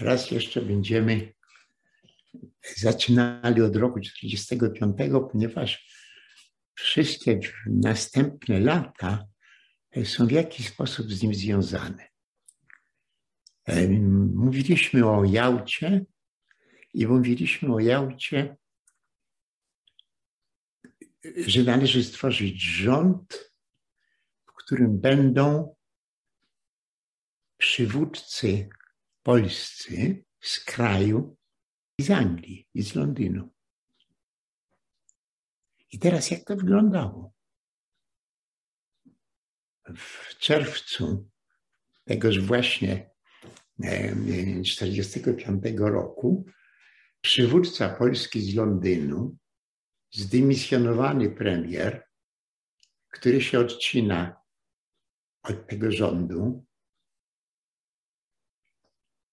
Raz jeszcze będziemy zaczynali od roku 1945, ponieważ wszystkie następne lata są w jakiś sposób z nim związane. Mówiliśmy o Jałcie i mówiliśmy o Jałcie, że należy stworzyć rząd, w którym będą przywódcy polscy z kraju i z Anglii, i z Londynu. I teraz jak to wyglądało? W czerwcu tegoż właśnie 1945 roku przywódca Polski z Londynu, zdymisjonowany premier, który się odcina od tego rządu,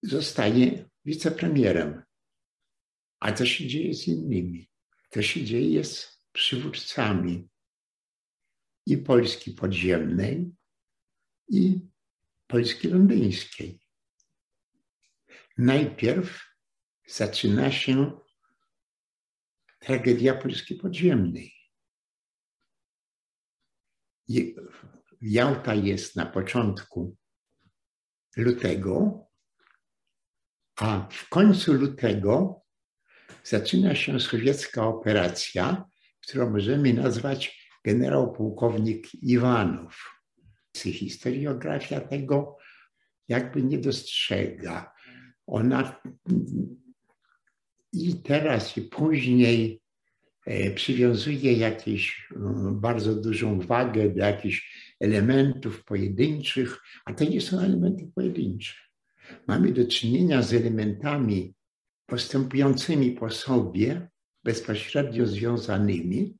zostanie wicepremierem. A co się dzieje z innymi? To się dzieje z przywódcami i Polski podziemnej, i Polski londyńskiej. Najpierw zaczyna się tragedia Polski podziemnej. Jałta jest na początku lutego, a w końcu lutego zaczyna się sowiecka operacja, którą możemy nazwać generał pułkownik Iwanów. Historiografia tego jakby nie dostrzega. Ona i teraz, i później przywiązuje jakąś bardzo dużą wagę do jakichś elementów pojedynczych, a to nie są elementy pojedyncze. Mamy do czynienia z elementami postępującymi po sobie, bezpośrednio związanymi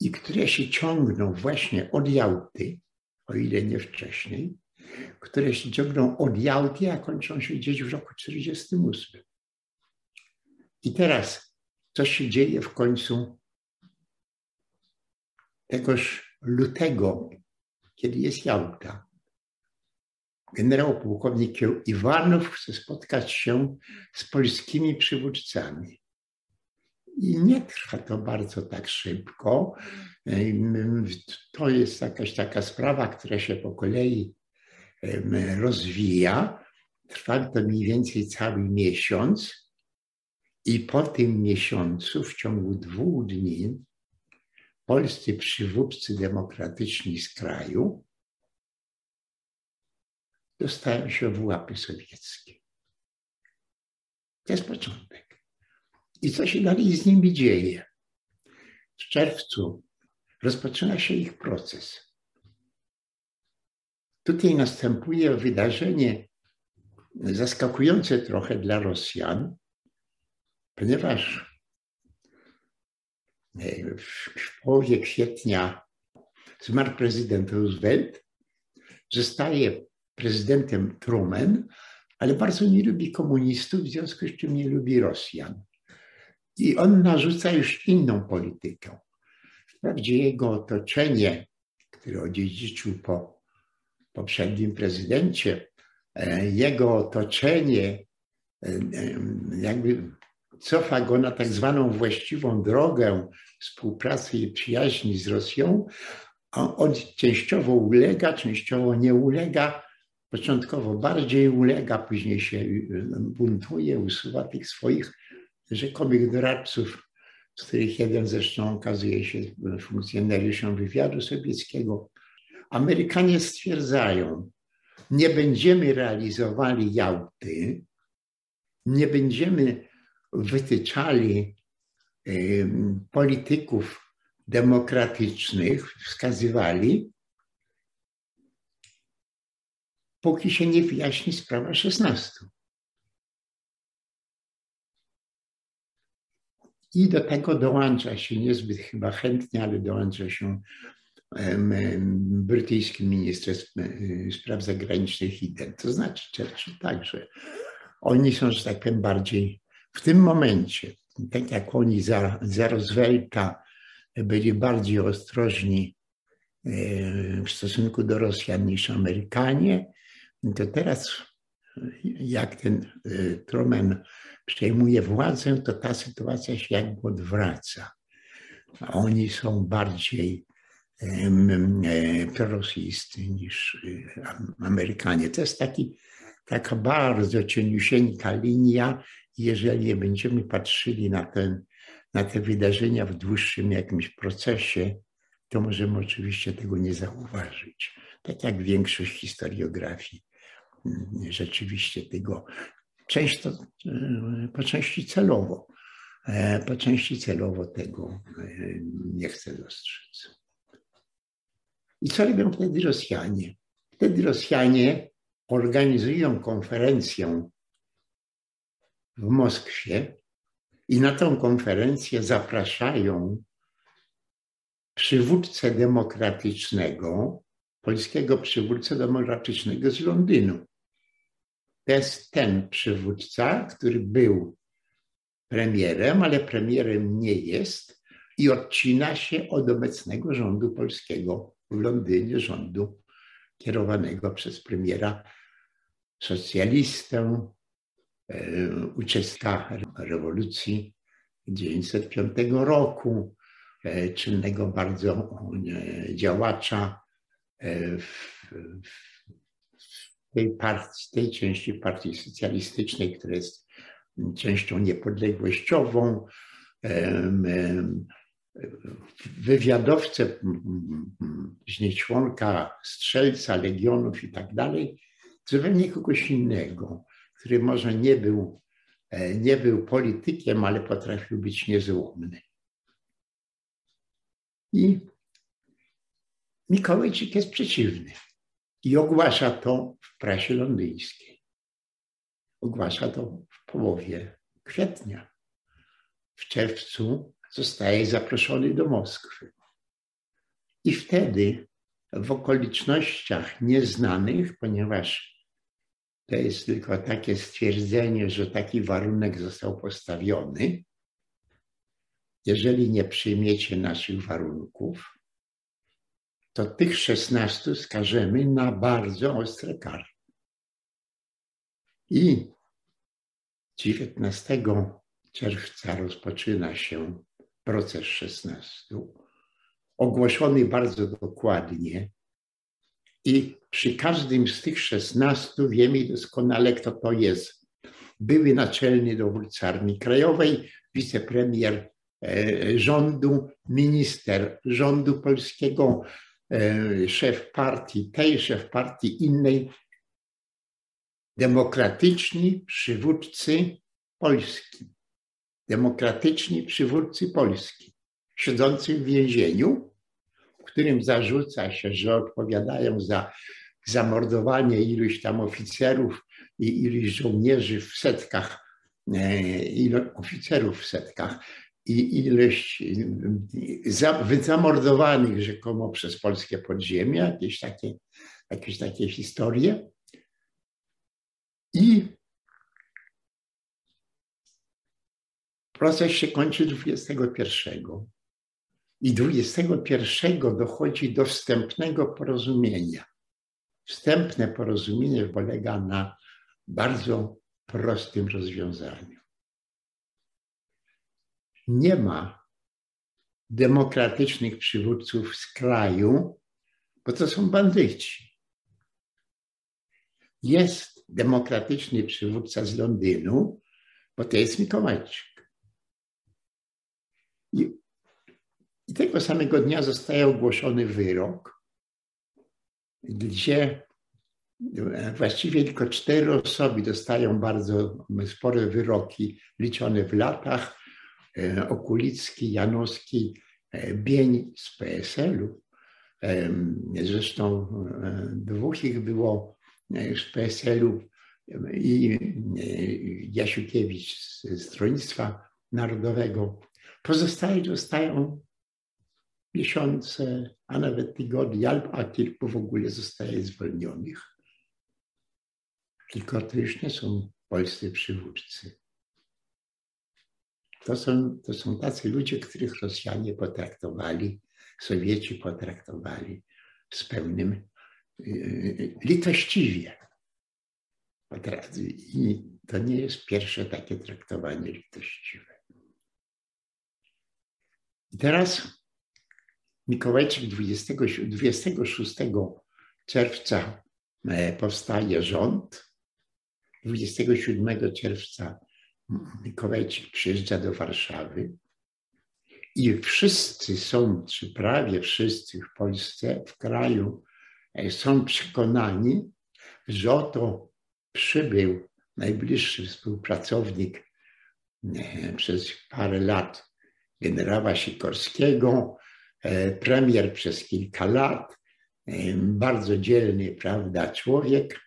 i które się ciągną właśnie od Jałty, o ile nie wcześniej, które się ciągną od Jałty, a kończą się gdzieś w roku 1948. I teraz, co się dzieje w końcu tegoż lutego, kiedy jest Jałta? Generał pułkownik Iwanów chce spotkać się z polskimi przywódcami. I nie trwa to bardzo tak szybko. To jest jakaś taka sprawa, która się po kolei rozwija. Trwa to mniej więcej cały miesiąc. I po tym miesiącu, w ciągu 2 dni, polscy przywódcy demokratyczni z kraju dostają się w łapy sowieckie. To jest początek. I co się dalej z nimi dzieje? W czerwcu rozpoczyna się ich proces. Tutaj następuje wydarzenie zaskakujące trochę dla Rosjan, ponieważ w połowie kwietnia zmarł prezydent Roosevelt, zostaje prezydentem Truman, ale bardzo nie lubi komunistów, w związku z czym nie lubi Rosjan. I on narzuca już inną politykę. Wprawdzie jego otoczenie, które odziedziczył po poprzednim prezydencie, jego otoczenie jakby cofa go na tak zwaną właściwą drogę współpracy i przyjaźni z Rosją, a on częściowo ulega, częściowo nie ulega. Początkowo bardziej ulega, później się buntuje, usuwa tych swoich rzekomych doradców, z których jeden zresztą okazuje się funkcjonariuszem wywiadu sowieckiego. Amerykanie stwierdzają, nie będziemy realizowali Jałty, nie będziemy wytyczali polityków demokratycznych, wskazywali, póki się nie wyjaśni sprawa 16. I do tego dołącza się niezbyt chyba chętnie, ale dołącza się brytyjski minister spraw zagranicznych Tito. To znaczy Churchill także. Oni są, że tak powiem, bardziej w tym momencie, tak jak oni za Roosevelta byli bardziej ostrożni w stosunku do Rosjan niż Amerykanie, to teraz jak ten Truman przejmuje władzę, to ta sytuacja się jakby odwraca. Oni są bardziej prorosyjscy niż Amerykanie. To jest taka bardzo cieniusieńka linia, jeżeli nie będziemy patrzyli na te wydarzenia w dłuższym jakimś procesie, to możemy oczywiście tego nie zauważyć. Tak jak większość historiografii rzeczywiście tego, po części celowo tego nie chce dostrzec. I co robią wtedy Rosjanie? Wtedy Rosjanie organizują konferencję w Moskwie i na tą konferencję zapraszają przywódcę demokratycznego, polskiego przywódcę demokratycznego z Londynu. To jest ten przywódca, który był premierem, ale premierem nie jest i odcina się od obecnego rządu polskiego w Londynie, rządu kierowanego przez premiera socjalistę, uczestnika rewolucji 1905 roku, czynnego bardzo działacza w tej części partii socjalistycznej, która jest częścią niepodległościową. Wywiadowcę, później członka strzelca, legionów i tak dalej, zupełnie kogoś innego, który może nie był politykiem, ale potrafił być niezłomny. I Mikołajczyk jest przeciwny i ogłasza to w prasie londyńskiej. Ogłasza to w połowie kwietnia. W czerwcu zostaje zaproszony do Moskwy. I wtedy w okolicznościach nieznanych, ponieważ to jest tylko takie stwierdzenie, że taki warunek został postawiony, jeżeli nie przyjmiecie naszych warunków, to tych 16 skażemy na bardzo ostre kary. I 19 czerwca rozpoczyna się proces 16, ogłoszony bardzo dokładnie i przy każdym z tych 16 wiemy doskonale, kto to jest. Były naczelny dowódca Armii Krajowej, wicepremier rządu, minister rządu polskiego, szef partii tej, szef partii innej, demokratyczni przywódcy Polski, siedzących w więzieniu, w którym zarzuca się, że odpowiadają za zamordowanie iluś tam oficerów i iluś żołnierzy w setkach, oficerów w setkach, i ilość zamordowanych rzekomo przez polskie podziemia, jakieś takie historie. I proces się kończy 21. I 21 dochodzi do wstępnego porozumienia. Wstępne porozumienie polega na bardzo prostym rozwiązaniu. Nie ma demokratycznych przywódców z kraju, bo to są bandyci. Jest demokratyczny przywódca z Londynu, bo to jest Mikołajczyk. I tego samego dnia zostaje ogłoszony wyrok, gdzie właściwie tylko 4 osoby dostają bardzo spore wyroki liczone w latach. Okulicki, Janowski, Bień z PSL-u. Zresztą 2 ich było z PSL-u i Jasiukiewicz z Stronnictwa Narodowego. Pozostali dostają miesiące, a nawet tygodnie, a kilku w ogóle zostaje zwolnionych. Tylko to już nie są polscy przywódcy. To są tacy ludzie, których Rosjanie potraktowali, Sowieci potraktowali z pełnym litościwie. od razu. I to nie jest pierwsze takie traktowanie litościwe. I teraz Mikołajczyk 26 czerwca powstaje rząd. 27 czerwca Mikołajczyk przyjeżdża do Warszawy i wszyscy są, czy prawie wszyscy w Polsce, w kraju są przekonani, że oto przybył najbliższy współpracownik przez parę lat generała Sikorskiego, premier przez kilka lat, bardzo dzielny, prawda, człowiek.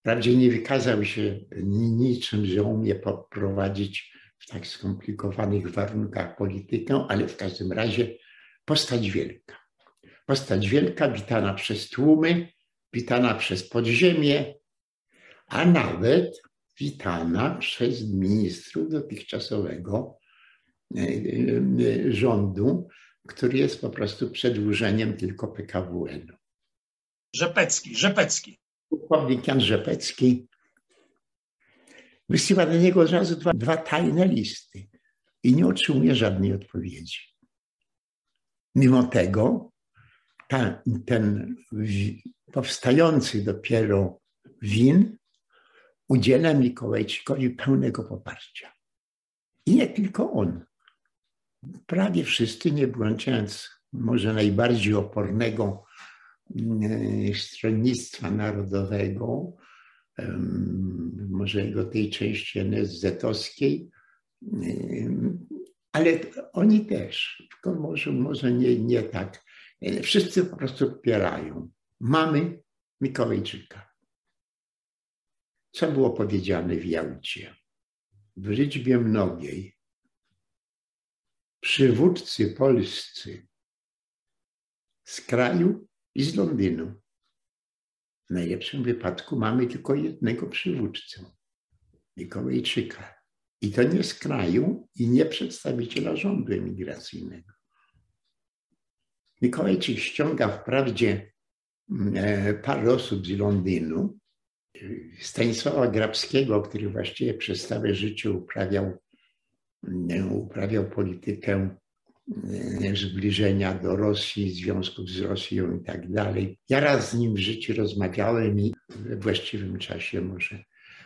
Wprawdzie nie wykazał się niczym, że umie poprowadzić w tak skomplikowanych warunkach politykę, ale w każdym razie postać wielka. Postać wielka, witana przez tłumy, witana przez podziemie, a nawet witana przez ministrów dotychczasowego rządu, który jest po prostu przedłużeniem tylko PKWN-u. Rzepecki. Pułkownik Jan Rzepecki wysyła do niego od razu dwa tajne listy i nie otrzymuje żadnej odpowiedzi. Mimo tego ten powstający dopiero WIN udziela Mikołajczykowi pełnego poparcia. I nie tylko on. Prawie wszyscy, nie włączając może najbardziej opornego Stronnictwa Narodowego, może jego tej części NSZ-owskiej, ale oni też, tylko może nie tak. Wszyscy po prostu popierają. Mamy Mikołajczyka. Co było powiedziane w Jałcie? W liczbie mnogiej przywódcy polscy z kraju i z Londynu. W najlepszym wypadku mamy tylko jednego przywódcę, Mikołajczyka. I to nie z kraju i nie przedstawiciela rządu emigracyjnego. Mikołajczyk ściąga wprawdzie parę osób z Londynu, Stanisława Grabskiego, który właściwie przez całe życie uprawiał politykę zbliżenia do Rosji, związków z Rosją i tak dalej. Ja raz z nim w życiu rozmawiałem i we właściwym czasie może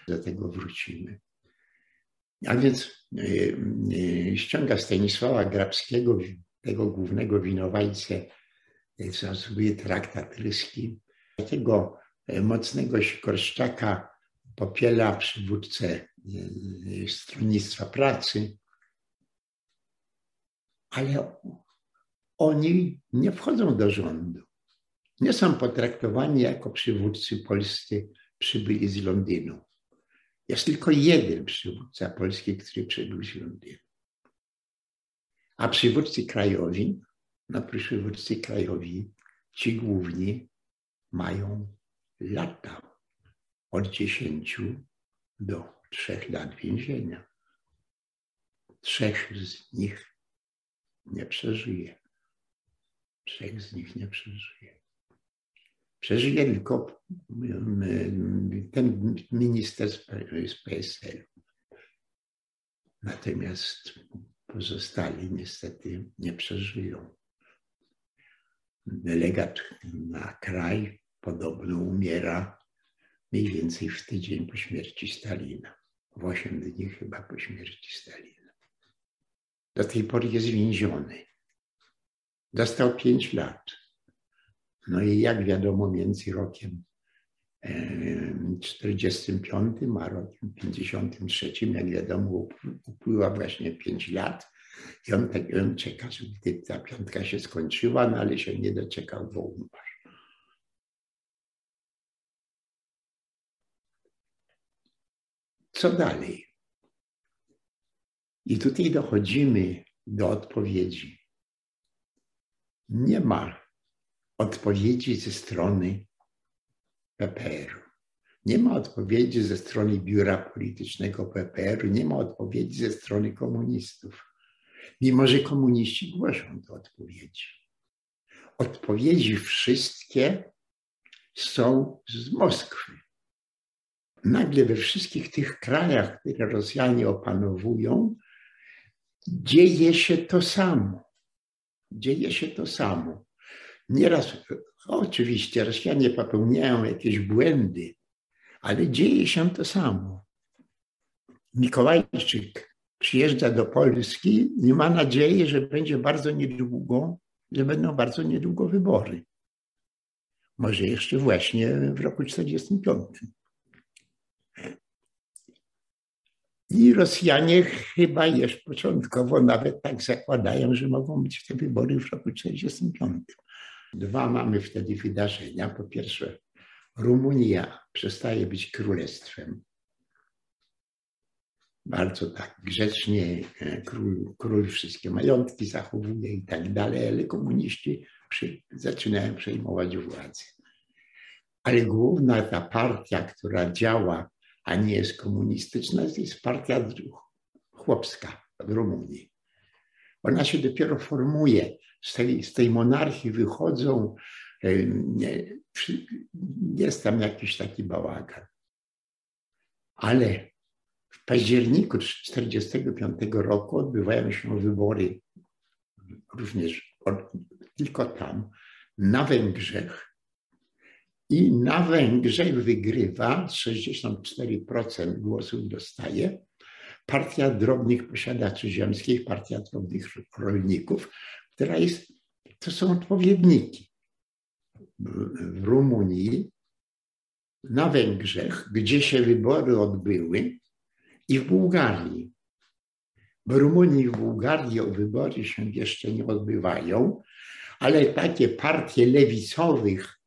do tego wrócimy. A więc ściąga Stanisława Grabskiego, tego głównego winowajcę, zasługuje traktat ryski, takiego mocnego sikorszczaka Popiela, przywódcę Stronnictwa Pracy, ale oni nie wchodzą do rządu. Nie są potraktowani jako przywódcy polscy przybyli z Londynu. Jest tylko jeden przywódca polski, który przybył z Londynu. A przywódcy krajowi, ci główni mają lata od 10 do 3 lat więzienia. 3 z nich nie przeżyje. 3 z nich nie przeżyje. Przeżyje tylko ten minister z PSL-u. Natomiast pozostali niestety nie przeżyją. Delegat na kraj podobno umiera mniej więcej w tydzień po śmierci Stalina. W 8 dni chyba po śmierci Stalina. Do tej pory jest więziony. Dostał 5 lat. No i jak wiadomo, między rokiem 45 a rokiem 53, jak wiadomo, upływa właśnie 5 lat. I on czeka, żeby ta piątka się skończyła, no ale się nie doczekał, bo umarł. Co dalej? I tutaj dochodzimy do odpowiedzi. Nie ma odpowiedzi ze strony PPR-u. Nie ma odpowiedzi ze strony biura politycznego PPR-u. Nie ma odpowiedzi ze strony komunistów. Mimo że komuniści głoszą te odpowiedzi. Odpowiedzi wszystkie są z Moskwy. Nagle we wszystkich tych krajach, które Rosjanie opanowują, dzieje się to samo. Dzieje się to samo. Nieraz, oczywiście, Rosjanie popełniają jakieś błędy, ale dzieje się to samo. Mikołajczyk przyjeżdża do Polski i ma nadzieję, że będzie bardzo niedługo, że będą bardzo niedługo wybory. Może jeszcze właśnie w roku 1945. I Rosjanie chyba jeszcze początkowo nawet tak zakładają, że mogą być te wybory w roku 1945. Dwa mamy wtedy wydarzenia. Po pierwsze, Rumunia przestaje być królestwem. Bardzo tak grzecznie król wszystkie majątki zachowuje i tak dalej, ale komuniści zaczynają przejmować władzę. Ale główna ta partia, która działa, a nie jest komunistyczna, jest partia chłopska w Rumunii. Ona się dopiero formuje. Z tej monarchii wychodzą, jest tam jakiś taki bałagan. Ale w październiku 1945 roku odbywają się wybory również tylko tam, na Węgrzech. I na Węgrzech wygrywa, 64% głosów dostaje, partia drobnych posiadaczy ziemskich, partia drobnych rolników, która jest, to są odpowiedniki w Rumunii, na Węgrzech, gdzie się wybory odbyły, i w Bułgarii. W Rumunii i w Bułgarii wybory się jeszcze nie odbywają, ale takie partie lewicowych,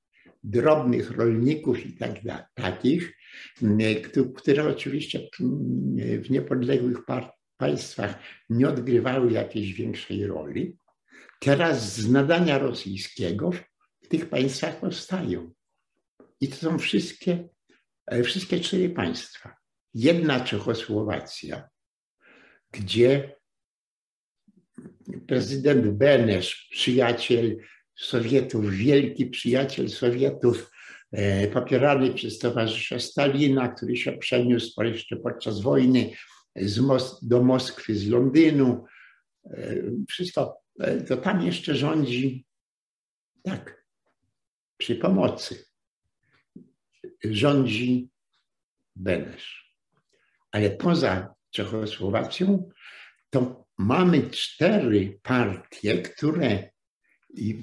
drobnych rolników i tak dalej, takich, które oczywiście w niepodległych państwach nie odgrywały jakiejś większej roli, teraz z nadania rosyjskiego w tych państwach powstają. I to są wszystkie cztery państwa. Jedna Czechosłowacja, gdzie prezydent Beneš, przyjaciel Sowietów, wielki przyjaciel Sowietów, popierany przez towarzysza Stalina, który się przeniósł jeszcze podczas wojny do Moskwy, z Londynu. Wszystko, to tam jeszcze rządzi, tak, przy pomocy, rządzi Beneš. Ale poza Czechosłowacją to mamy cztery partie, które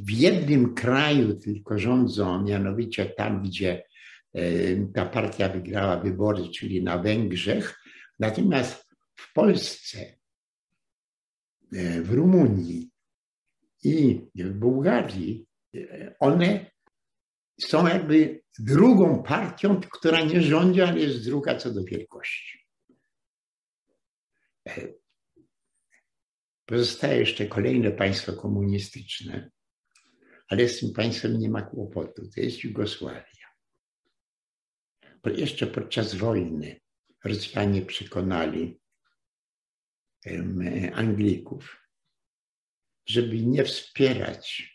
w jednym kraju tylko rządzą, mianowicie tam, gdzie ta partia wygrała wybory, czyli na Węgrzech. Natomiast w Polsce, w Rumunii i w Bułgarii one są jakby drugą partią, która nie rządzi, ale jest druga co do wielkości. Pozostaje jeszcze kolejne państwo komunistyczne, ale z tym państwem nie ma kłopotu. To jest Jugosławia. Jeszcze podczas wojny Rosjanie przekonali Anglików, żeby nie wspierać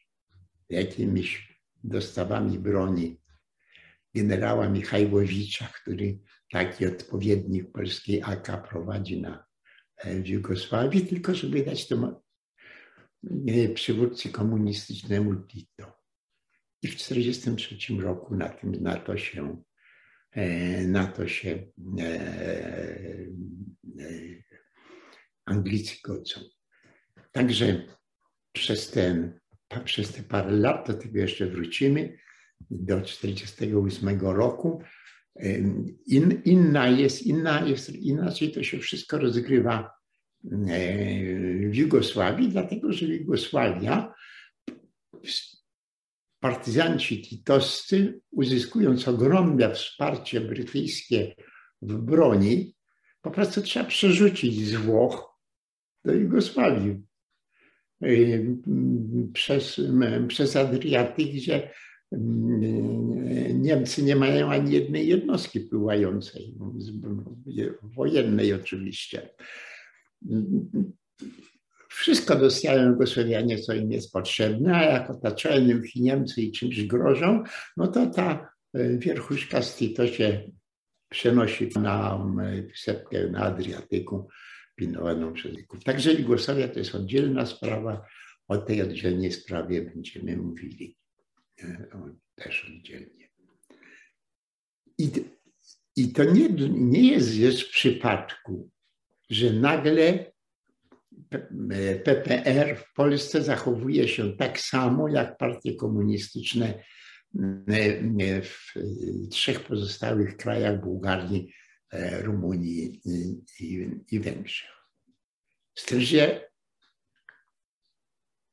jakimiś dostawami broni generała Michajłowicza, który taki odpowiednik polskiej AK prowadzi w Jugosławii, tylko żeby dać to przywódcy komunistycznemu Tito. I w 1943 roku na to się Anglicy godzą. Także przez te parę lat, do tego jeszcze wrócimy, do 1948 roku, inaczej to się wszystko rozgrywa w Jugosławii, dlatego że Jugosławia, partyzanci titowscy, uzyskując ogromne wsparcie brytyjskie w broni, po prostu trzeba przerzucić z Włoch do Jugosławii przez Adriatyk, gdzie Niemcy nie mają ani jednej jednostki pływającej, wojennej oczywiście. Wszystko dostają Jugosławianie, co im jest potrzebne, a jak otaczają ich Niemcy i czymś grożą, no to ta Wierchuszka z Tito się przenosi na wysepkę na Adriatyku pilnowaną przez Ników. Także Jugosławia to jest oddzielna sprawa. O tej oddzielnej sprawie będziemy mówili też oddzielnie. I to nie jest rzecz w przypadku, że nagle PPR w Polsce zachowuje się tak samo jak partie komunistyczne w trzech pozostałych krajach: Bułgarii, Rumunii i Węgrzech. Z tym, że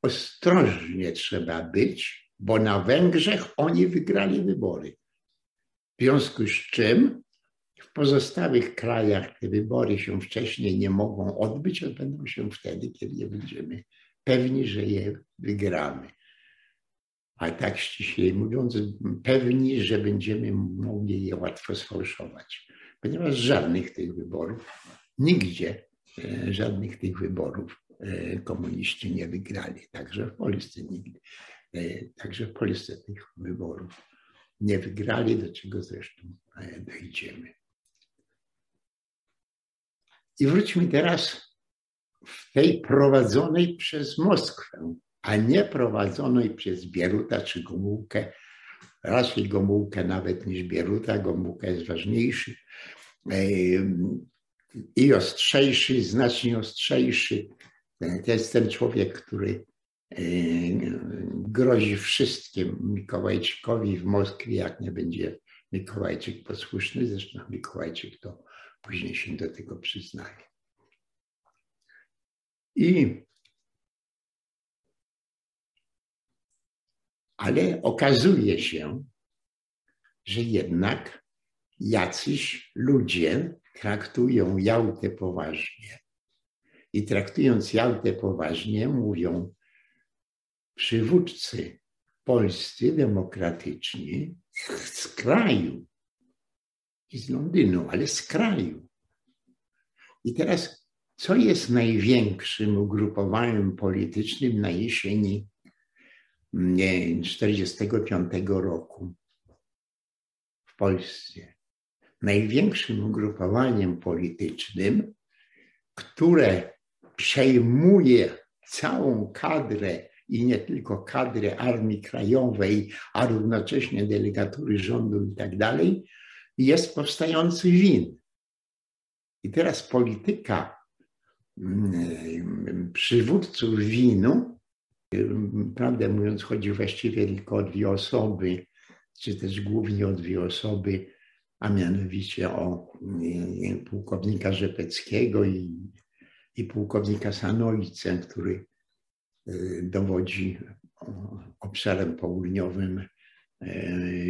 ostrożnie trzeba być, bo na Węgrzech oni wygrali wybory. W związku z czym w pozostałych krajach te wybory się wcześniej nie mogą odbyć, odbędą się wtedy, kiedy je będziemy pewni, że je wygramy. A tak ściślej mówiąc, pewni, że będziemy mogli je łatwo sfałszować. Ponieważ żadnych tych wyborów komuniści nie wygrali. Także w Polsce nigdy. Także w Polsce tych wyborów nie wygrali, do czego zresztą dojdziemy. I wróćmy teraz w tej prowadzonej przez Moskwę, a nie prowadzonej przez Bieruta czy Gomułkę, raczej Gomułkę nawet niż Bieruta. Gomułka jest ważniejszy i ostrzejszy, znacznie ostrzejszy. To jest ten człowiek, który grozi wszystkim Mikołajczykowi w Moskwie, jak nie będzie Mikołajczyk posłuszny. Zresztą Mikołajczyk to później się do tego przyznaje. Ale okazuje się, że jednak jacyś ludzie traktują Jałtę poważnie. I traktując Jałtę poważnie, mówią: przywódcy polscy demokratyczni z kraju, i z Londynu, ale z kraju. I teraz, co jest największym ugrupowaniem politycznym na jesieni 1945 roku w Polsce? Największym ugrupowaniem politycznym, które przejmuje całą kadrę i nie tylko kadrę Armii Krajowej, a równocześnie delegatury rządu i tak dalej, jest powstający WIN. I teraz polityka przywódców WIN-u, prawdę mówiąc, chodzi właściwie tylko o dwie osoby, czy też głównie o dwie osoby, a mianowicie o pułkownika Rzepeckiego i pułkownika Sanowicę, który dowodzi obszarem południowym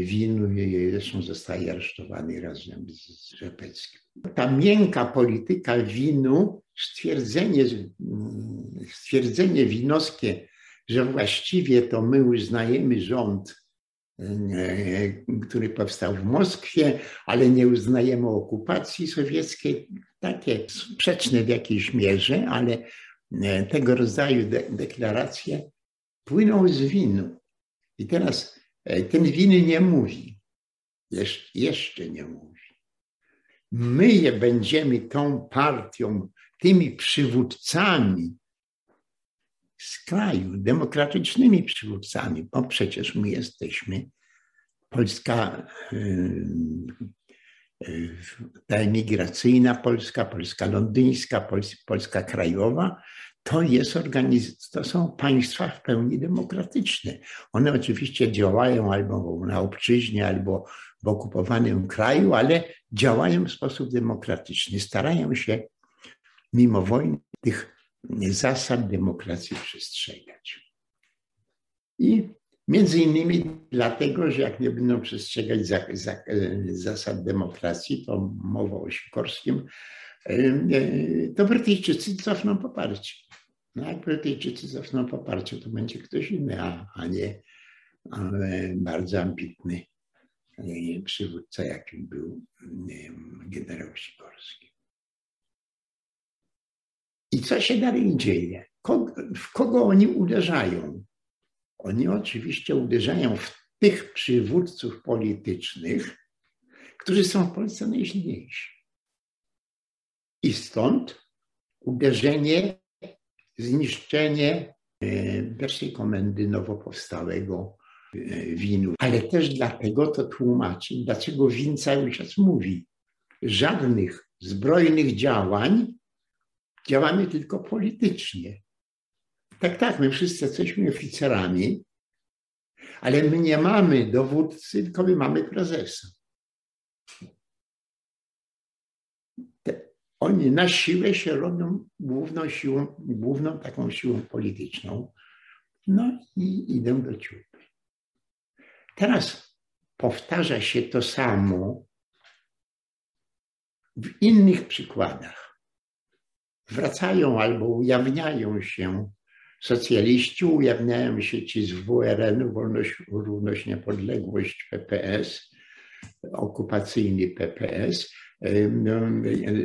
WIN-u i zresztą zostaje aresztowany razem z Rzepeckim. Ta miękka polityka WIN-u, stwierdzenie winowskie, że właściwie to my uznajemy rząd, który powstał w Moskwie, ale nie uznajemy okupacji sowieckiej, takie sprzeczne w jakiejś mierze, ale tego rodzaju deklaracje płyną z WIN-u. I teraz ten WIN nie mówi, jeszcze nie mówi. My będziemy tą partią, tymi przywódcami z kraju, demokratycznymi przywódcami, bo przecież my jesteśmy, Polska ta emigracyjna Polska, Polska londyńska, Polska krajowa, to są państwa w pełni demokratyczne. One oczywiście działają albo na obczyźnie, albo w okupowanym kraju, ale działają w sposób demokratyczny. Starają się mimo wojny tych zasad demokracji przestrzegać. I między innymi dlatego, że jak nie będą przestrzegać zasad demokracji, to mowa o Sikorskim, to Brytyjczycy cofną poparcie. No jak Brytyjczycy cofną poparcie, to będzie ktoś inny, a nie bardzo ambitny przywódca, jakim był generał Sikorski. I co się dalej dzieje? W kogo oni uderzają? Oni oczywiście uderzają w tych przywódców politycznych, którzy są w Polsce najsilniejsi. I stąd uderzenie, zniszczenie pierwszej komendy nowo powstałego WIN-u. Ale też dlatego to tłumaczy, dlaczego WIN cały czas mówi. Żadnych zbrojnych działań, działamy tylko politycznie. Tak, my wszyscy jesteśmy oficerami, ale my nie mamy dowódcy, tylko my mamy prezesa. Oni na siłę się robią główną taką siłą polityczną. No i idą do ciupy. Teraz powtarza się to samo w innych przykładach. Wracają albo ujawniają się socjaliści, ujawniają się ci z WRN, Wolność, Równość, Niepodległość, PPS, okupacyjny PPS,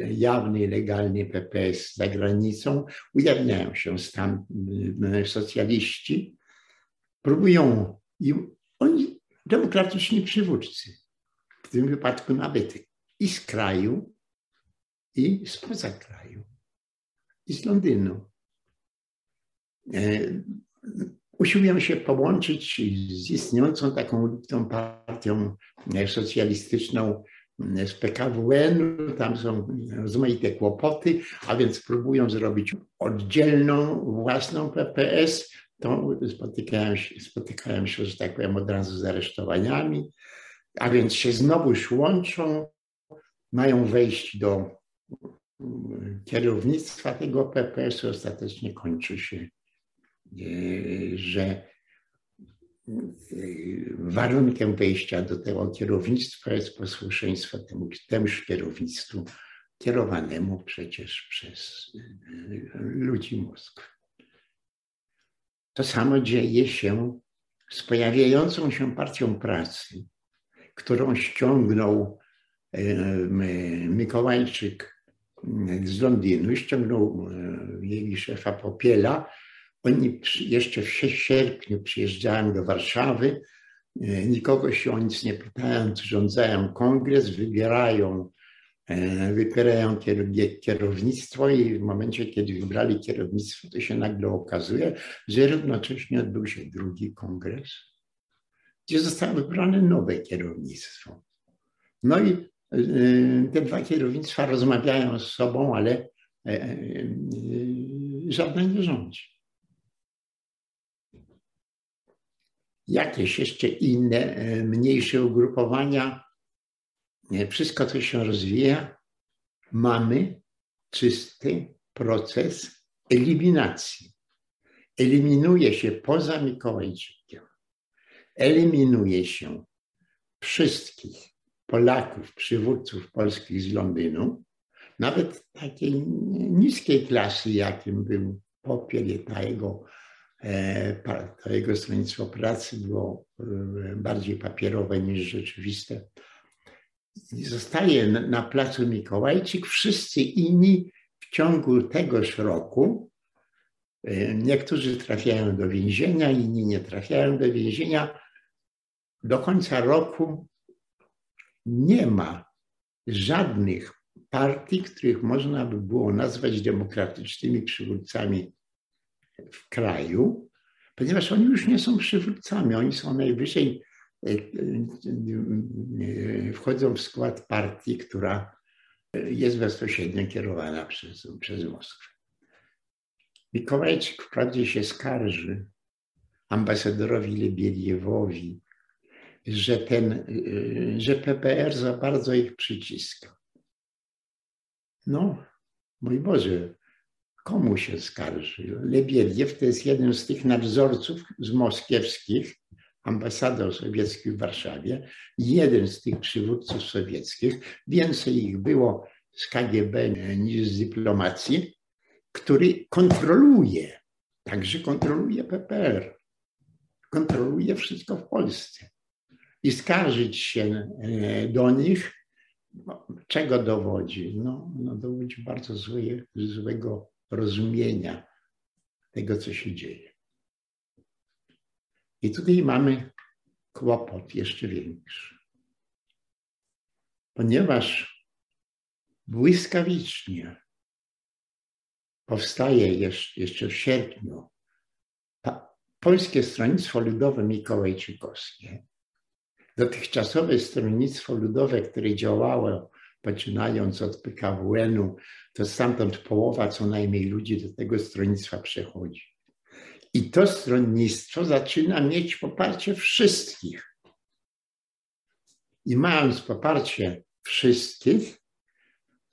jawny i legalny PPS za granicą, ujawniają się tam socjaliści, próbują oni demokratyczni przywódcy, w tym wypadku nawet i z kraju, i spoza kraju, i z Londynu. Usiłują się połączyć z istniejącą taką partią socjalistyczną z PKWN-u, tam są rozmaite kłopoty, a więc próbują zrobić oddzielną, własną PPS, to spotykają się, że tak powiem, od razu z aresztowaniami, a więc się znowuż łączą, mają wejść do kierownictwa tego PPS-u, ostatecznie kończy się, że warunkiem wejścia do tego kierownictwa jest posłuszeństwo temuż kierownictwu kierowanemu przecież przez ludzi Moskwy. To samo dzieje się z pojawiającą się partią pracy, którą ściągnął Mikołajczyk z Londynu, ściągnął jej szefa Popiela. Oni jeszcze w sierpniu przyjeżdżają do Warszawy, nikogo się o nic nie pytają, urządzają kongres, wybierają kierownictwo i w momencie, kiedy wybrali kierownictwo, to się nagle okazuje, że równocześnie odbył się drugi kongres, gdzie zostało wybrane nowe kierownictwo. No i te dwa kierownictwa rozmawiają z sobą, ale żadne nie rządzi. Jakieś jeszcze inne, mniejsze ugrupowania, wszystko co się rozwija, mamy czysty proces eliminacji. Eliminuje się poza Mikołajczykiem, eliminuje się wszystkich Polaków, przywódców polskich z Londynu, nawet takiej niskiej klasy, jakim był Popiel, to jego Stronnictwo Pracy było bardziej papierowe niż rzeczywiste. Zostaje na placu Mikołajczyk, wszyscy inni w ciągu tegoż roku, niektórzy trafiają do więzienia, inni nie trafiają do więzienia. Do końca roku nie ma żadnych partii, których można by było nazwać demokratycznymi przywódcami w kraju, ponieważ oni już nie są przywódcami, oni są najwyżej, wchodzą w skład partii, która jest bezpośrednio kierowana przez Moskwę. Mikołajczyk wprawdzie się skarży ambasadorowi Lebiediewowi, że PPR za bardzo ich przyciska. No, mój Boże, komu się skarży? Lebiediew to jest jeden z tych nadzorców z moskiewskich, ambasador sowiecki w Warszawie, jeden z tych przywódców sowieckich, więcej ich było z KGB niż z dyplomacji, który kontroluje, także kontroluje PPR, kontroluje wszystko w Polsce. I skarżyć się do nich, czego dowodzi? No dowodzi bardzo złego rozumienia tego, co się dzieje. I tutaj mamy kłopot jeszcze większy. Ponieważ błyskawicznie powstaje jeszcze w sierpniu Polskie Stronnictwo Ludowe Mikołajczykowskie, dotychczasowe Stronnictwo Ludowe, które działało poczynając od PKWN-u, to stamtąd połowa co najmniej ludzi do tego stronnictwa przechodzi. I to stronnictwo zaczyna mieć poparcie wszystkich. I mając poparcie wszystkich,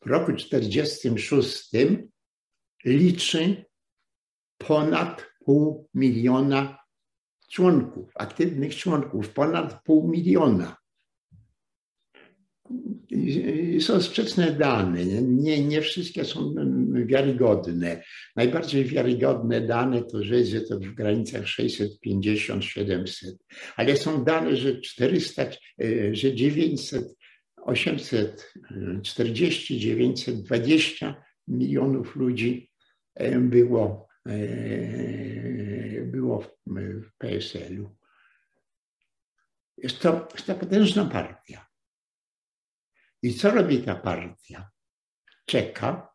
w roku 1946 liczy ponad 500 000 członków, aktywnych członków, ponad 500 000. Są sprzeczne dane, nie wszystkie są wiarygodne. Najbardziej wiarygodne dane to, że jest to w granicach 650–700, ale są dane, że 940–920 milionów ludzi było w PSL-u. Jest to potężna partia. I co robi ta partia? Czeka,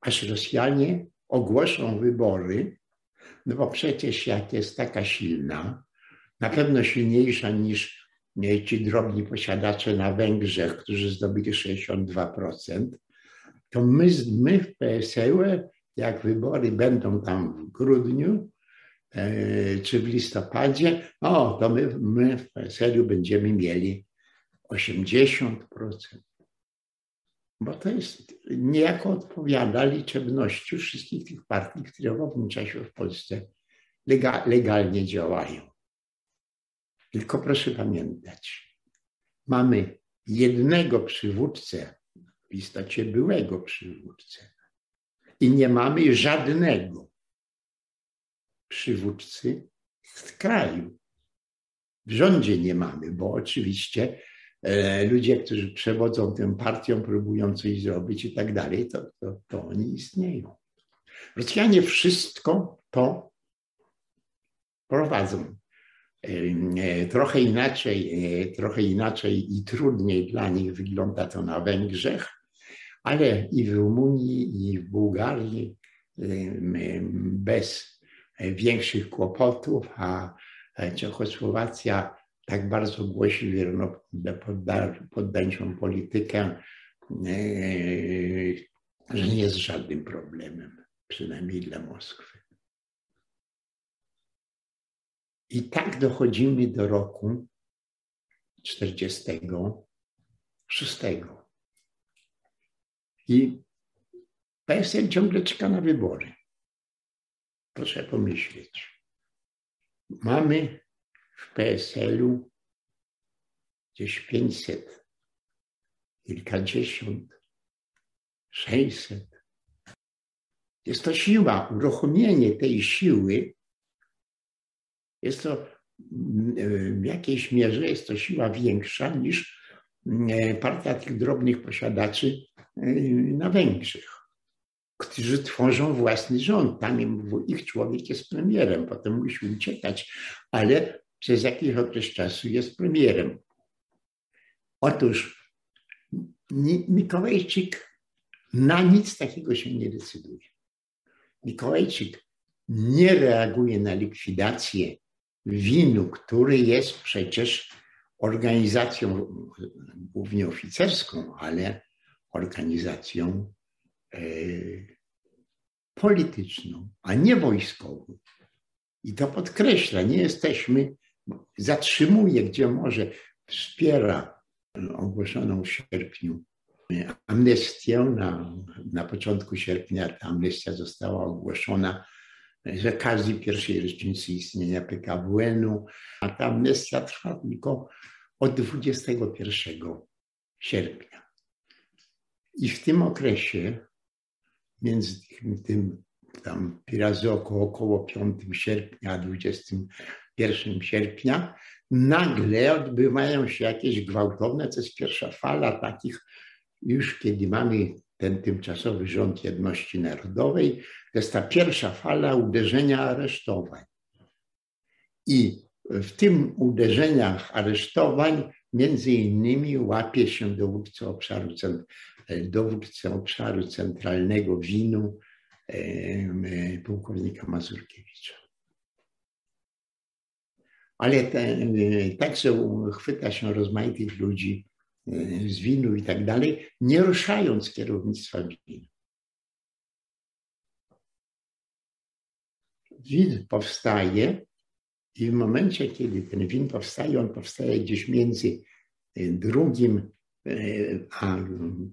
aż Rosjanie ogłoszą wybory, no bo przecież jak jest taka silna, na pewno silniejsza niż ci drobni posiadacze na Węgrzech, którzy zdobyli 62%, to my w PSL, jak wybory będą tam w grudniu czy w listopadzie, to my w PSL będziemy mieli 80%. Bo to jest niejako odpowiada liczebności wszystkich tych partii, które w owym czasie w Polsce legalnie działają. Tylko proszę pamiętać, mamy jednego przywódcę, w istocie byłego przywódcę, i nie mamy żadnego przywódcy z kraju. W rządzie nie mamy, bo oczywiście ludzie, którzy przewodzą tym partią, próbują coś zrobić i tak dalej, to oni istnieją. Rosjanie wszystko to prowadzą. Trochę inaczej i trudniej dla nich wygląda to na Węgrzech, ale i w Rumunii, i w Bułgarii bez większych kłopotów, a Czechosłowacja tak bardzo głosi wierno poddańczą politykę, że nie jest żadnym problemem, przynajmniej dla Moskwy. I tak dochodzimy do roku 1946. I PSL ciągle czeka na wybory. Proszę pomyśleć. Mamy w PSL-u gdzieś 500, kilkadziesiąt, 600. Jest to siła, uruchomienie tej siły. Jest to w jakiejś mierze jest to siła większa niż partia tych drobnych posiadaczy na Węgrzech, którzy tworzą własny rząd. Tam ich człowiek jest premierem, potem musi uciekać, ale przez jakiś okres czasu jest premierem. Otóż Mikołajczyk na nic takiego się nie decyduje. Mikołajczyk nie reaguje na likwidację WIN-u, który jest przecież organizacją głównie oficerską, ale organizacją polityczną, a nie wojskową. I to podkreśla, nie jesteśmy, zatrzymuje gdzie może, wspiera ogłoszoną w sierpniu amnestię. Na początku sierpnia ta amnestia została ogłoszona z okazji pierwszej rocznicy istnienia PKWN-u, a ta amnestia trwa tylko od 21 sierpnia. I w tym okresie między tym tam razy około 5 sierpnia, a 21 sierpnia nagle odbywają się jakieś gwałtowne, to jest pierwsza fala takich, już kiedy mamy ten tymczasowy rząd jedności narodowej, to jest ta pierwsza fala uderzenia aresztowań. I W tym uderzeniach aresztowań między innymi łapie się dowódcę obszaru centralnego WIN-u pułkownika Mazurkiewicza. Ale także chwyta się rozmaitych ludzi z WIN-u i tak dalej, nie ruszając kierownictwa WIN. WIN powstaje i w momencie, kiedy ten WIN powstaje, on powstaje gdzieś między 2 a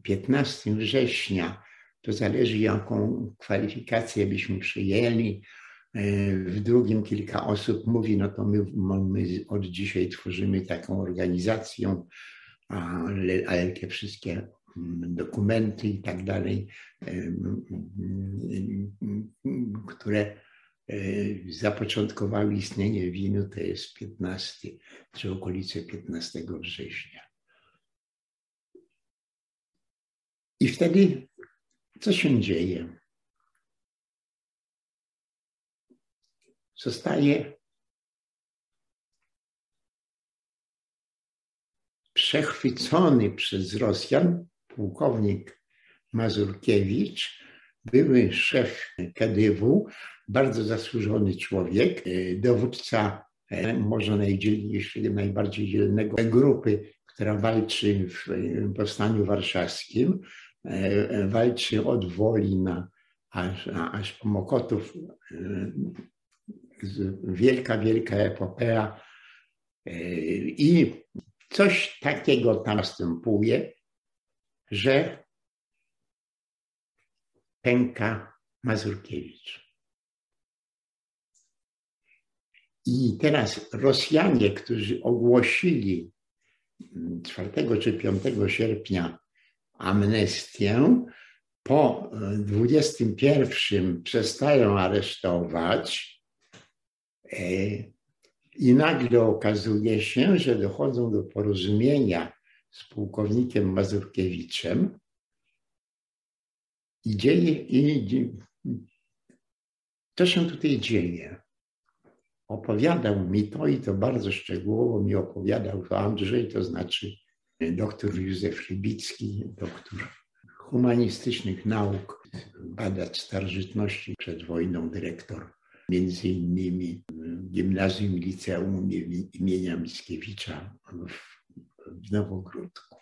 15 września. To zależy, jaką kwalifikację byśmy przyjęli. W drugim kilka osób mówi, no to my od dzisiaj tworzymy taką organizację, ale te wszystkie dokumenty i tak dalej, które zapoczątkowały istnienie WIN-u, to jest 15, czy okolice 15 września. I wtedy co się dzieje? Zostaje przechwycony przez Rosjan pułkownik Mazurkiewicz, były szef Kadywu, bardzo zasłużony człowiek, dowódca może najbardziej dzielnego grupy, która walczy w powstaniu warszawskim, walczy od Woli aż po Mokotów. Wielka, wielka epopeja i coś takiego tam następuje, że pęka Mazurkiewicz. I teraz Rosjanie, którzy ogłosili 4 czy 5 sierpnia amnestię, po 21 przestają aresztować. I nagle okazuje się, że dochodzą do porozumienia z pułkownikiem Mazurkiewiczem i co się tutaj dzieje? Opowiadał mi to i to bardzo szczegółowo mi opowiadał to Andrzej, to znaczy doktor Józef Rybicki, doktor humanistycznych nauk, badacz starożytności przed wojną, dyrektor między innymi Gimnazjum i Liceum imienia Mickiewicza w Nowogródku.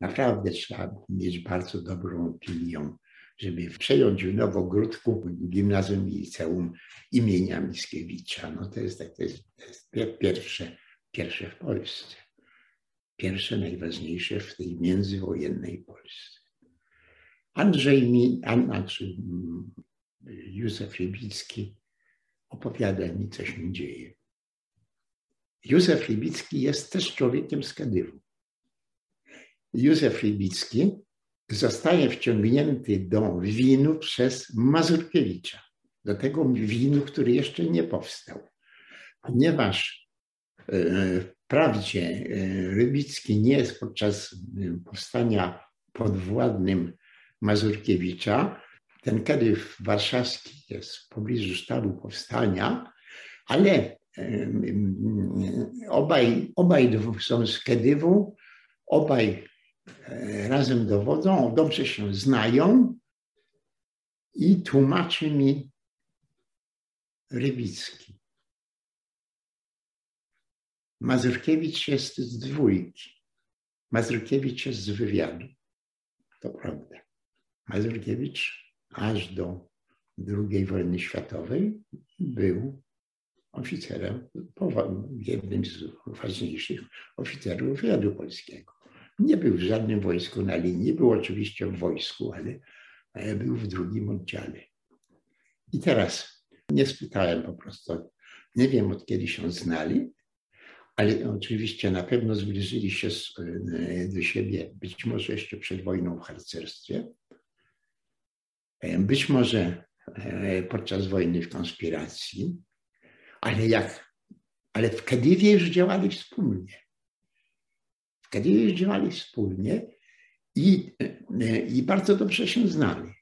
Naprawdę trzeba mieć bardzo dobrą opinię, żeby przejąć w Nowogródku Gimnazjum i Liceum imienia Mickiewicza. No to jest pierwsze w Polsce. Pierwsze, najważniejsze w tej międzywojennej Polsce. Józef Rybicki opowiada mi, co się dzieje. Józef Rybicki jest też człowiekiem z Kadywu. Józef Rybicki zostaje wciągnięty do WIN-u przez Mazurkiewicza. Do tego WIN-u, który jeszcze nie powstał. Ponieważ wprawdzie Rybicki nie jest podczas powstania podwładnym Mazurkiewicza, ten Kadyw warszawski jest w pobliżu sztabu powstania, ale obaj są z Kadywu, obaj razem dowodzą, dobrze się znają i tłumaczy mi Rybicki. Mazurkiewicz jest z dwójki, Mazurkiewicz jest z wywiadu, to prawda. Mazurkiewicz aż do II wojny światowej był oficerem, jednym z ważniejszych oficerów wywiadu polskiego. Nie był w żadnym wojsku na linii, był oczywiście w wojsku, ale był w drugim oddziale. I teraz nie spytałem po prostu, nie wiem od kiedy się znali, ale oczywiście na pewno zbliżyli się do siebie, być może jeszcze przed wojną w harcerstwie. Być może podczas wojny w konspiracji, ale w Kadywie już działali wspólnie. W Kadywie już działali wspólnie i bardzo dobrze się znali.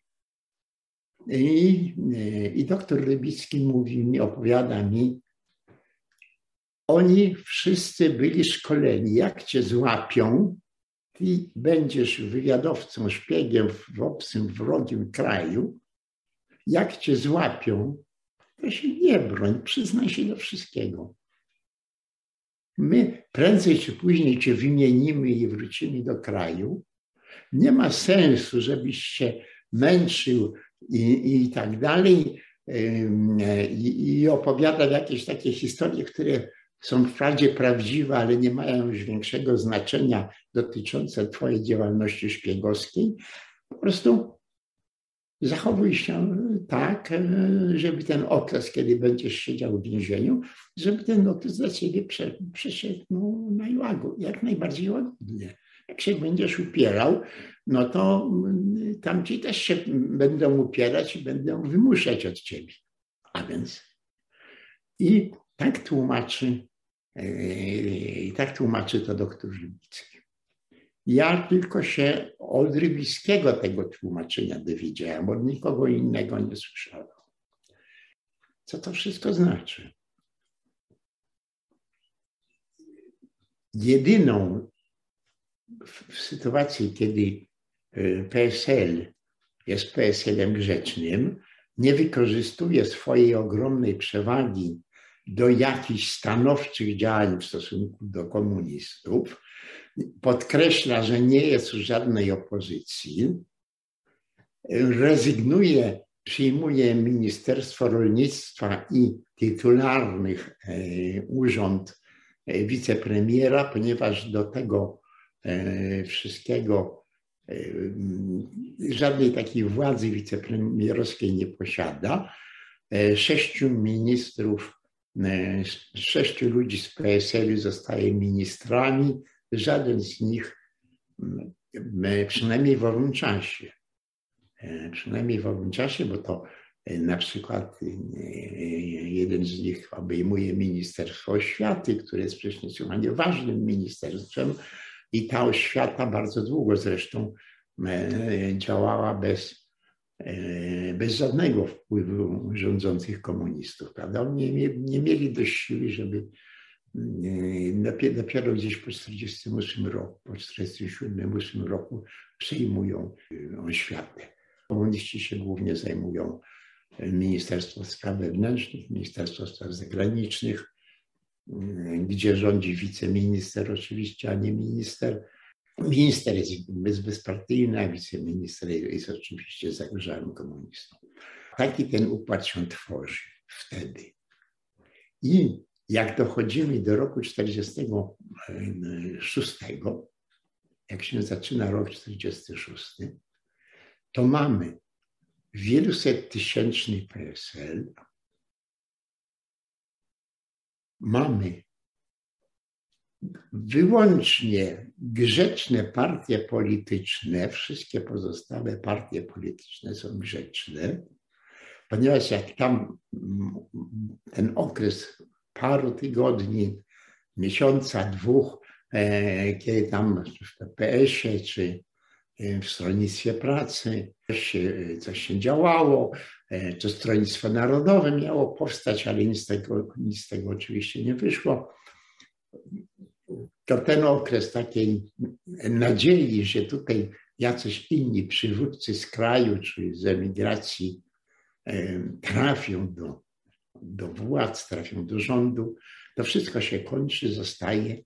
I doktor Rybicki mówi mi, opowiada mi, Oni wszyscy byli szkoleni. Jak cię złapią, ty będziesz wywiadowcą, szpiegiem w obcym, wrogim kraju. Jak cię złapią, to się nie broń, przyznaj się do wszystkiego. My prędzej czy później cię wymienimy i wrócimy do kraju. Nie ma sensu, żebyś się męczył i tak dalej i opowiadał jakieś takie historie, które są wprawdzie prawdziwe, ale nie mają już większego znaczenia dotyczące twojej działalności szpiegowskiej. Po prostu zachowuj się tak, żeby ten okres, kiedy będziesz siedział w więzieniu, żeby ten okres dla ciebie przeszedł jak najbardziej łagodnie. Jak się będziesz upierał, no to tamci też się będą upierać i będą wymuszać od ciebie. A więc i tak tłumaczy, to doktor Rybicki. Ja tylko się od Rybickiego tego tłumaczenia dowiedziałem, od nikogo innego nie słyszałem. Co to wszystko znaczy? Jedyną w sytuacji, kiedy PSL jest PSL-em grzecznym, nie wykorzystuje swojej ogromnej przewagi do jakichś stanowczych działań w stosunku do komunistów, podkreśla, że nie jest już żadnej opozycji, rezygnuje, przyjmuje Ministerstwo Rolnictwa i tytularny urząd wicepremiera, ponieważ do tego wszystkiego żadnej takiej władzy wicepremierowskiej nie posiada. 6 ludzi z PSL-u zostaje ministrami, żaden z nich, przynajmniej w owym czasie, bo to na przykład jeden z nich obejmuje Ministerstwo Oświaty, które jest przecież niesłychanie ważnym ministerstwem i ta oświata bardzo długo zresztą działała bez żadnego wpływu rządzących komunistów, prawda? Oni nie mieli dość siły, żeby dopiero gdzieś po 1948 roku, po 1947-1948 roku przejmują oświatę. Komuniści się głównie zajmują Ministerstwem Spraw Wewnętrznych, Ministerstwem Spraw Zagranicznych, gdzie rządzi wiceminister oczywiście, a nie minister. Minister jest bezpartyjny, a wiceminister jest oczywiście zagrożonym komunistą. Taki ten układ się tworzy wtedy. I jak dochodzimy do roku 1946, jak się zaczyna rok 1946, to mamy wielusettysięczny PSL, mamy wyłącznie grzeczne partie polityczne, wszystkie pozostałe partie polityczne są grzeczne, ponieważ jak tam ten okres paru tygodni, miesiąca, dwóch, kiedy tam w PPS-ie czy w Stronnictwie Pracy coś się działało, to Stronnictwo Narodowe miało powstać, ale nic z tego oczywiście nie wyszło. To ten okres takiej nadziei, że tutaj jacyś inni przywódcy z kraju czy z emigracji trafią do władz, trafią do rządu, to wszystko się kończy, zostaje,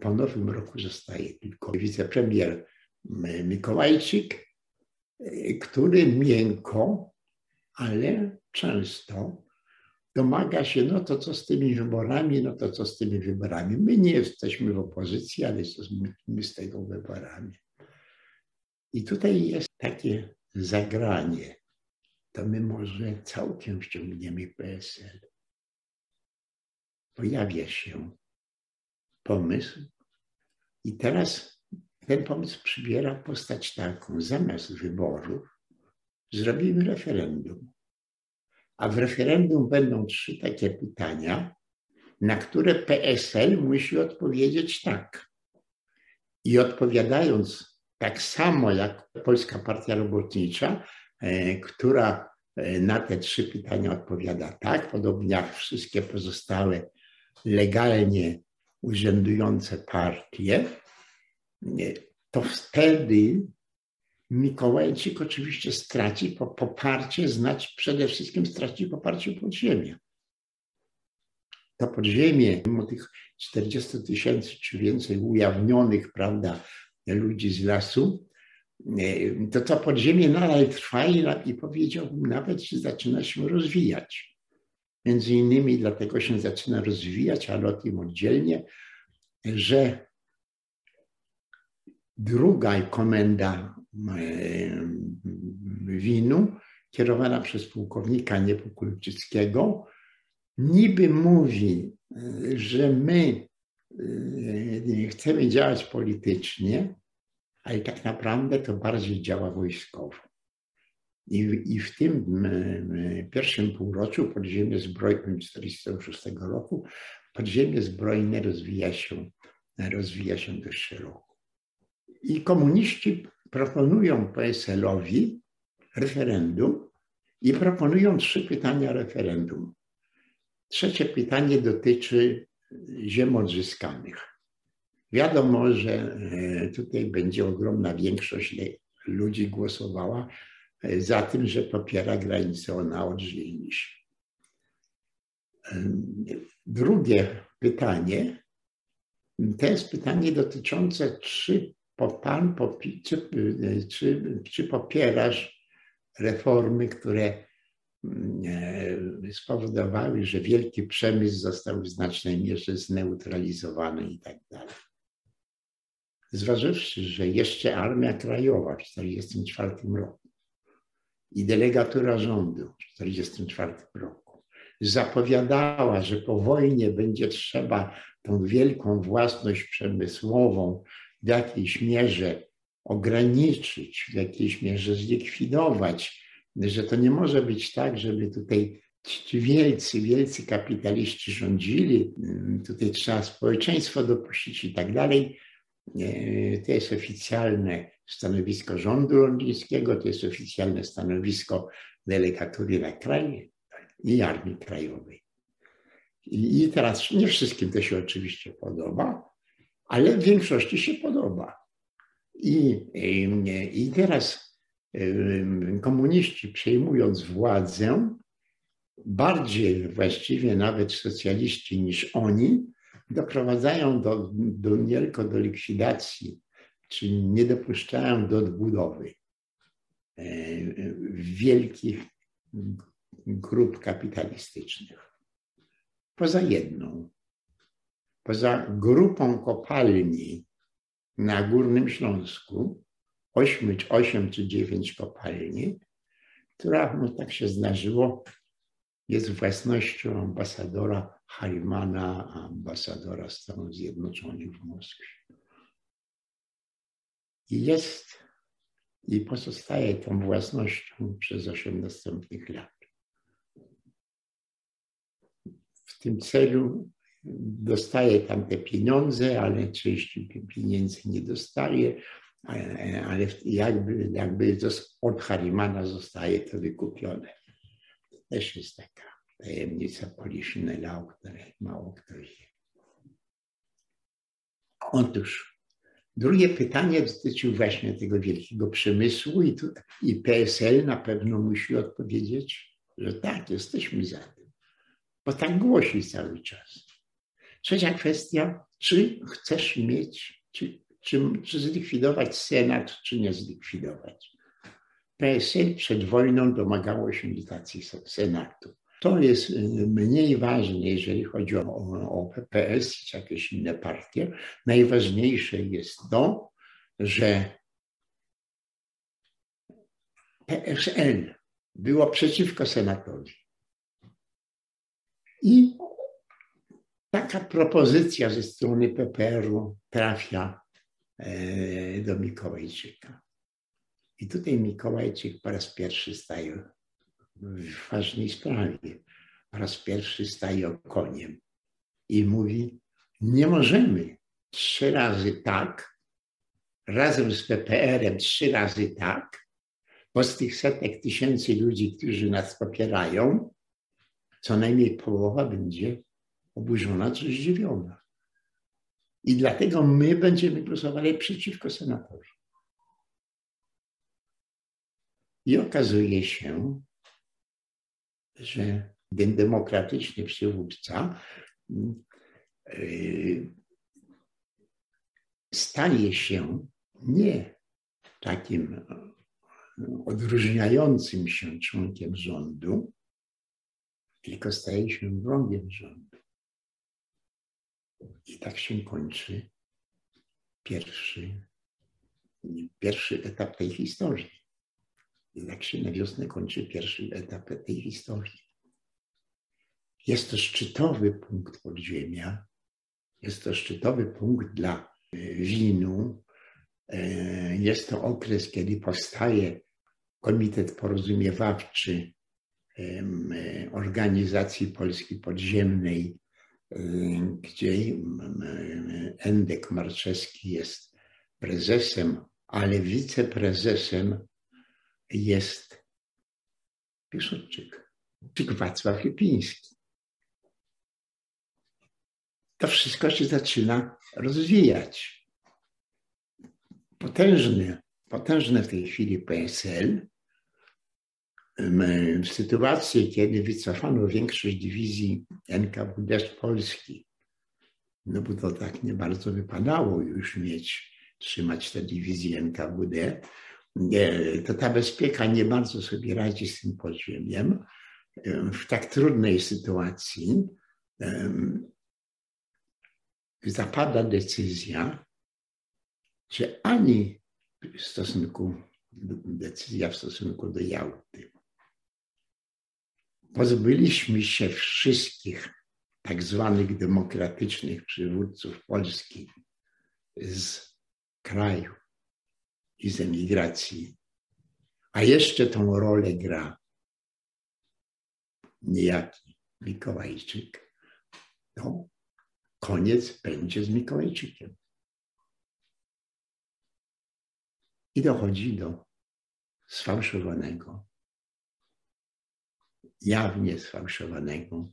po nowym roku zostaje tylko wicepremier Mikołajczyk, który miękko, ale często domaga się, no to co z tymi wyborami, My nie jesteśmy w opozycji, ale jesteśmy z tego wyborami. I tutaj jest takie zagranie. To my może całkiem wciągniemy PSL. Pojawia się pomysł i teraz ten pomysł przybiera postać taką. Zamiast wyborów zrobimy referendum. A w referendum będą trzy takie pytania, na które PSL musi odpowiedzieć tak. I odpowiadając tak samo jak Polska Partia Robotnicza, która na te trzy pytania odpowiada tak, podobnie jak wszystkie pozostałe legalnie urzędujące partie, to wtedy Mikołajczyk oczywiście straci poparcie, przede wszystkim straci poparcie podziemia. To podziemie, mimo tych 40 tysięcy czy więcej ujawnionych, prawda, ludzi z lasu, to podziemie nadal trwa i powiedziałbym nawet, że zaczyna się rozwijać. Między innymi dlatego się zaczyna rozwijać, ale o tym oddzielnie, że druga komenda WIN-u, kierowana przez pułkownika Niepokoiczyckiego, niby mówi, że my chcemy działać politycznie, ale tak naprawdę to bardziej działa wojskowo. I w tym pierwszym półroczu podziemie zbrojne 1946 roku, podziemie zbrojne rozwija się dość szeroko. I komuniści proponują PSL-owi referendum i proponują 3 pytania referendum. Trzecie pytanie dotyczy ziem odzyskanych. Wiadomo, że tutaj będzie ogromna większość ludzi głosowała za tym, że popiera granicę o odżywieniu się. Drugie pytanie to jest pytanie dotyczące, czy popierasz reformy, które spowodowały, że wielki przemysł został w znacznej mierze zneutralizowany i tak dalej. Zważywszy, że jeszcze Armia Krajowa w 1944 roku i delegatura rządu w 1944 roku zapowiadała, że po wojnie będzie trzeba tą wielką własność przemysłową w jakiejś mierze ograniczyć, w jakiejś mierze zlikwidować, że to nie może być tak, żeby tutaj ci wielcy kapitaliści rządzili, tutaj trzeba społeczeństwo dopuścić i tak dalej. To jest oficjalne stanowisko rządu londyńskiego, to jest oficjalne stanowisko delegatury na kraj i Armii Krajowej. I teraz nie wszystkim to się oczywiście podoba, ale w większości się podoba. I teraz komuniści, przejmując władzę, bardziej właściwie nawet socjaliści niż oni, doprowadzają nie tylko do likwidacji, czyli nie dopuszczają do odbudowy wielkich grup kapitalistycznych. Poza jedną, poza grupą kopalni na Górnym Śląsku, 8 czy 9 kopalni, która, no tak się zdarzyło, jest własnością ambasadora Harrimana, ambasadora Stanów Zjednoczonych w Moskwie. I pozostaje tą własnością przez 8 następnych lat. W tym celu dostaje tam te pieniądze, ale części pieniędzy nie dostaje, ale jakby od Harrimana zostaje to wykupione. Też jest taka tajemnica Poliszynela, o której mało kto wie. Otóż drugie pytanie dotyczyło właśnie tego wielkiego przemysłu i PSL na pewno musi odpowiedzieć, że tak, jesteśmy za tym, bo tak głosi cały czas. Trzecia kwestia, czy chcesz mieć, czy zlikwidować Senat, czy nie zlikwidować. PSL przed wojną domagało się likwidacji Senatu. To jest mniej ważne, jeżeli chodzi o PPS czy jakieś inne partie. Najważniejsze jest to, że PSL było przeciwko Senatowi. I taka propozycja ze strony PPR-u trafia do Mikołajczyka. I tutaj Mikołajczyk po raz pierwszy staje w ważnej sprawie. Po raz pierwszy staje koniem i mówi, nie możemy 3 razy tak, razem z PPR-em 3 razy tak, bo z tych setek tysięcy ludzi, którzy nas popierają, co najmniej połowa będzie oburzona czy zdziwiona. I dlatego my będziemy głosowali przeciwko senatorowi. I okazuje się, że ten demokratyczny przywódca staje się nie takim odróżniającym się członkiem rządu, tylko staje się wrogiem rządu. I tak się kończy pierwszy etap tej historii. I tak się na wiosnę kończy pierwszy etap tej historii. Jest to szczytowy punkt podziemia, jest to szczytowy punkt dla WIN-u, jest to okres, kiedy powstaje Komitet Porozumiewawczy Organizacji Polski Podziemnej, gdzie Endek Marczewski jest prezesem, ale wiceprezesem jest Piłsudczyk, czy Wacław Lipiński. To wszystko się zaczyna rozwijać. Potężne w tej chwili PSL, w sytuacji, kiedy wycofano większość dywizji NKWD z Polski, no bo to tak nie bardzo wypadało już trzymać te dywizje NKWD, to ta bezpieka nie bardzo sobie radzi z tym podziemiem. W tak trudnej sytuacji zapada decyzja, że decyzja w stosunku do Jałty. Pozbyliśmy się wszystkich tak zwanych demokratycznych przywódców Polski z kraju i z emigracji, a jeszcze tą rolę gra niejaki Mikołajczyk, to koniec będzie z Mikołajczykiem. I dochodzi do sfałszowanego, jawnie sfałszowanego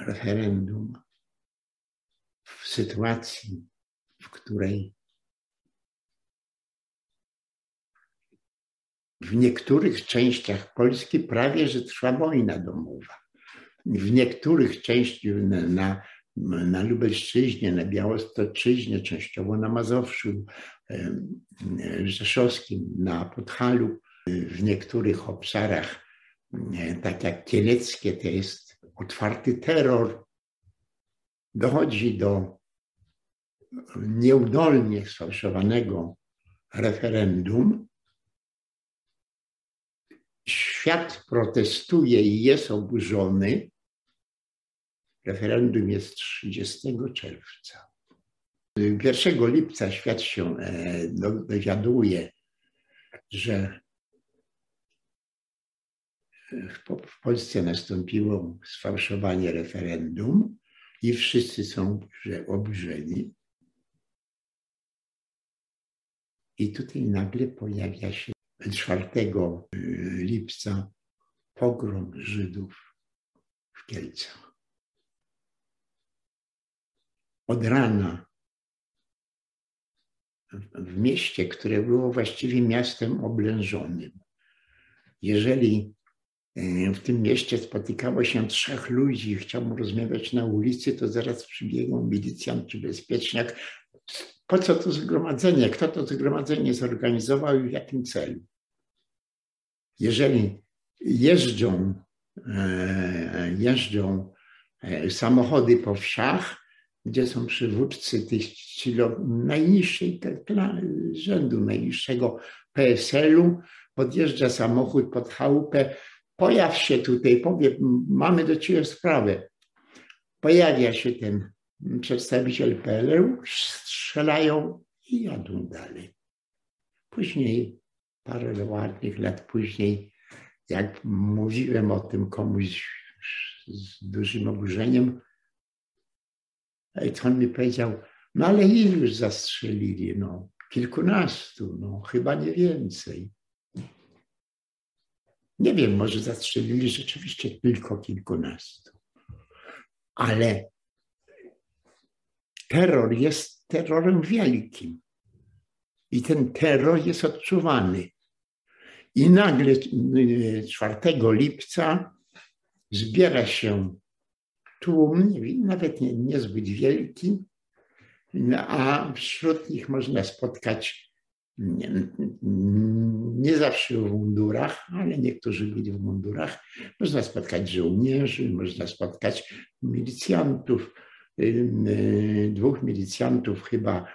referendum w sytuacji, w której w niektórych częściach Polski prawie że trwa wojna domowa. W niektórych częściach na Lubelszczyźnie, na Białostoczyźnie, częściowo na Mazowszu Rzeszowskim, na Podhalu, w niektórych obszarach, tak jak kieleckie, to jest otwarty terror. Dochodzi do nieudolnie sfałszowanego referendum. Świat protestuje i jest oburzony. Referendum jest 30 czerwca. 1 lipca świat się dowiaduje, że w Polsce nastąpiło sfałszowanie referendum i wszyscy są oburzeni. I tutaj nagle pojawia się 4 lipca pogrom Żydów w Kielcach. Od rana w mieście, które było właściwie miastem oblężonym. Jeżeli w tym mieście spotykało się 3 ludzi i chciałbym rozmawiać na ulicy, to zaraz przybiegł milicjant czy bezpieczniak. Po co to zgromadzenie? Kto to zgromadzenie zorganizował i w jakim celu? Jeżeli jeżdżą samochody po wsiach, gdzie są przywódcy tych rzędu najniższego PSL-u, podjeżdża samochód pod chałupę, pojaw się tutaj, powie, mamy do ciebie sprawę. Pojawia się ten przedstawiciel PLR-u, strzelają i jadą dalej. Później, parę ładnych lat później, jak mówiłem o tym komuś z dużym oburzeniem, to on mi powiedział, no ale ilu już zastrzelili? No, kilkunastu, no chyba nie więcej. Nie wiem, może zastrzelili rzeczywiście tylko kilkunastu. ale terror jest terrorem wielkim i ten terror jest odczuwany. I nagle 4 lipca zbiera się tłum, nawet niezbyt wielki, a wśród nich można spotkać nie zawsze w mundurach, ale niektórzy byli w mundurach. Można spotkać żołnierzy, można spotkać milicjantów. 2 milicjantów chyba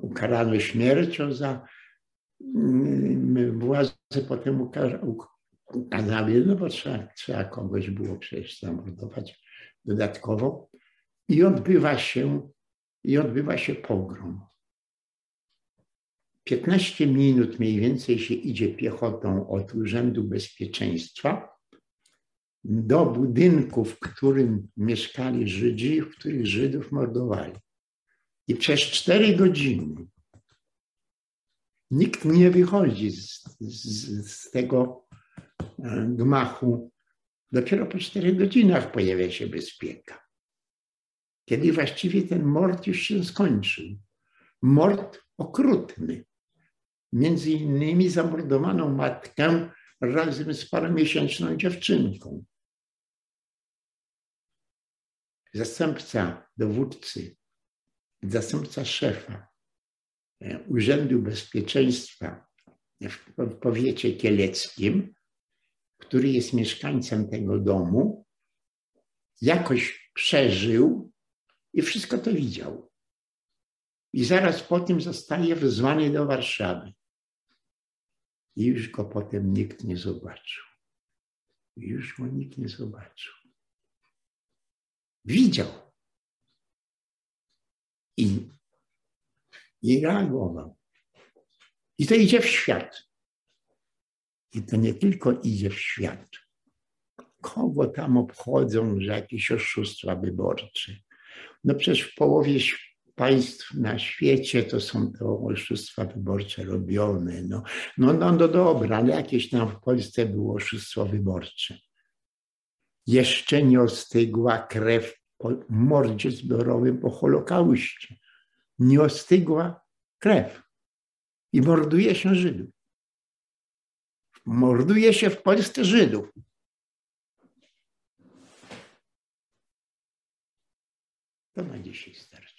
ukarano śmiercią za władze, potem ukazali, no bo trzeba kogoś było przecież zamordować dodatkowo. I odbywa się pogrom. 15 minut mniej więcej się idzie piechotą od Urzędu Bezpieczeństwa do budynku, w którym mieszkali Żydzi, w których Żydów mordowali. I przez 4 godziny nikt nie wychodzi z tego gmachu. Dopiero po 4 godzinach pojawia się bezpieka. Kiedy właściwie ten mord już się skończył. Mord okrutny. Między innymi zamordowaną matkę razem z paromiesięczną dziewczynką. Zastępca dowódcy, zastępca szefa Urzędu Bezpieczeństwa w powiecie kieleckim, który jest mieszkańcem tego domu, jakoś przeżył i wszystko to widział. I zaraz po tym zostaje wezwany do Warszawy. I już go potem nikt nie zobaczył. Już go nikt nie zobaczył. Widział. I reagował. I to idzie w świat. I to nie tylko idzie w świat. Kogo tam obchodzą, że jakieś oszustwa wyborcze? No przecież w połowie państw na świecie to są te oszustwa wyborcze robione. No dobra, ale jakieś tam w Polsce było oszustwo wyborcze. Jeszcze nie ostygła krew po mordzie zbiorowym, po Holokauście. Nie ostygła krew. I morduje się Żydów. Morduje się w Polsce Żydów. To na dzisiaj starczy.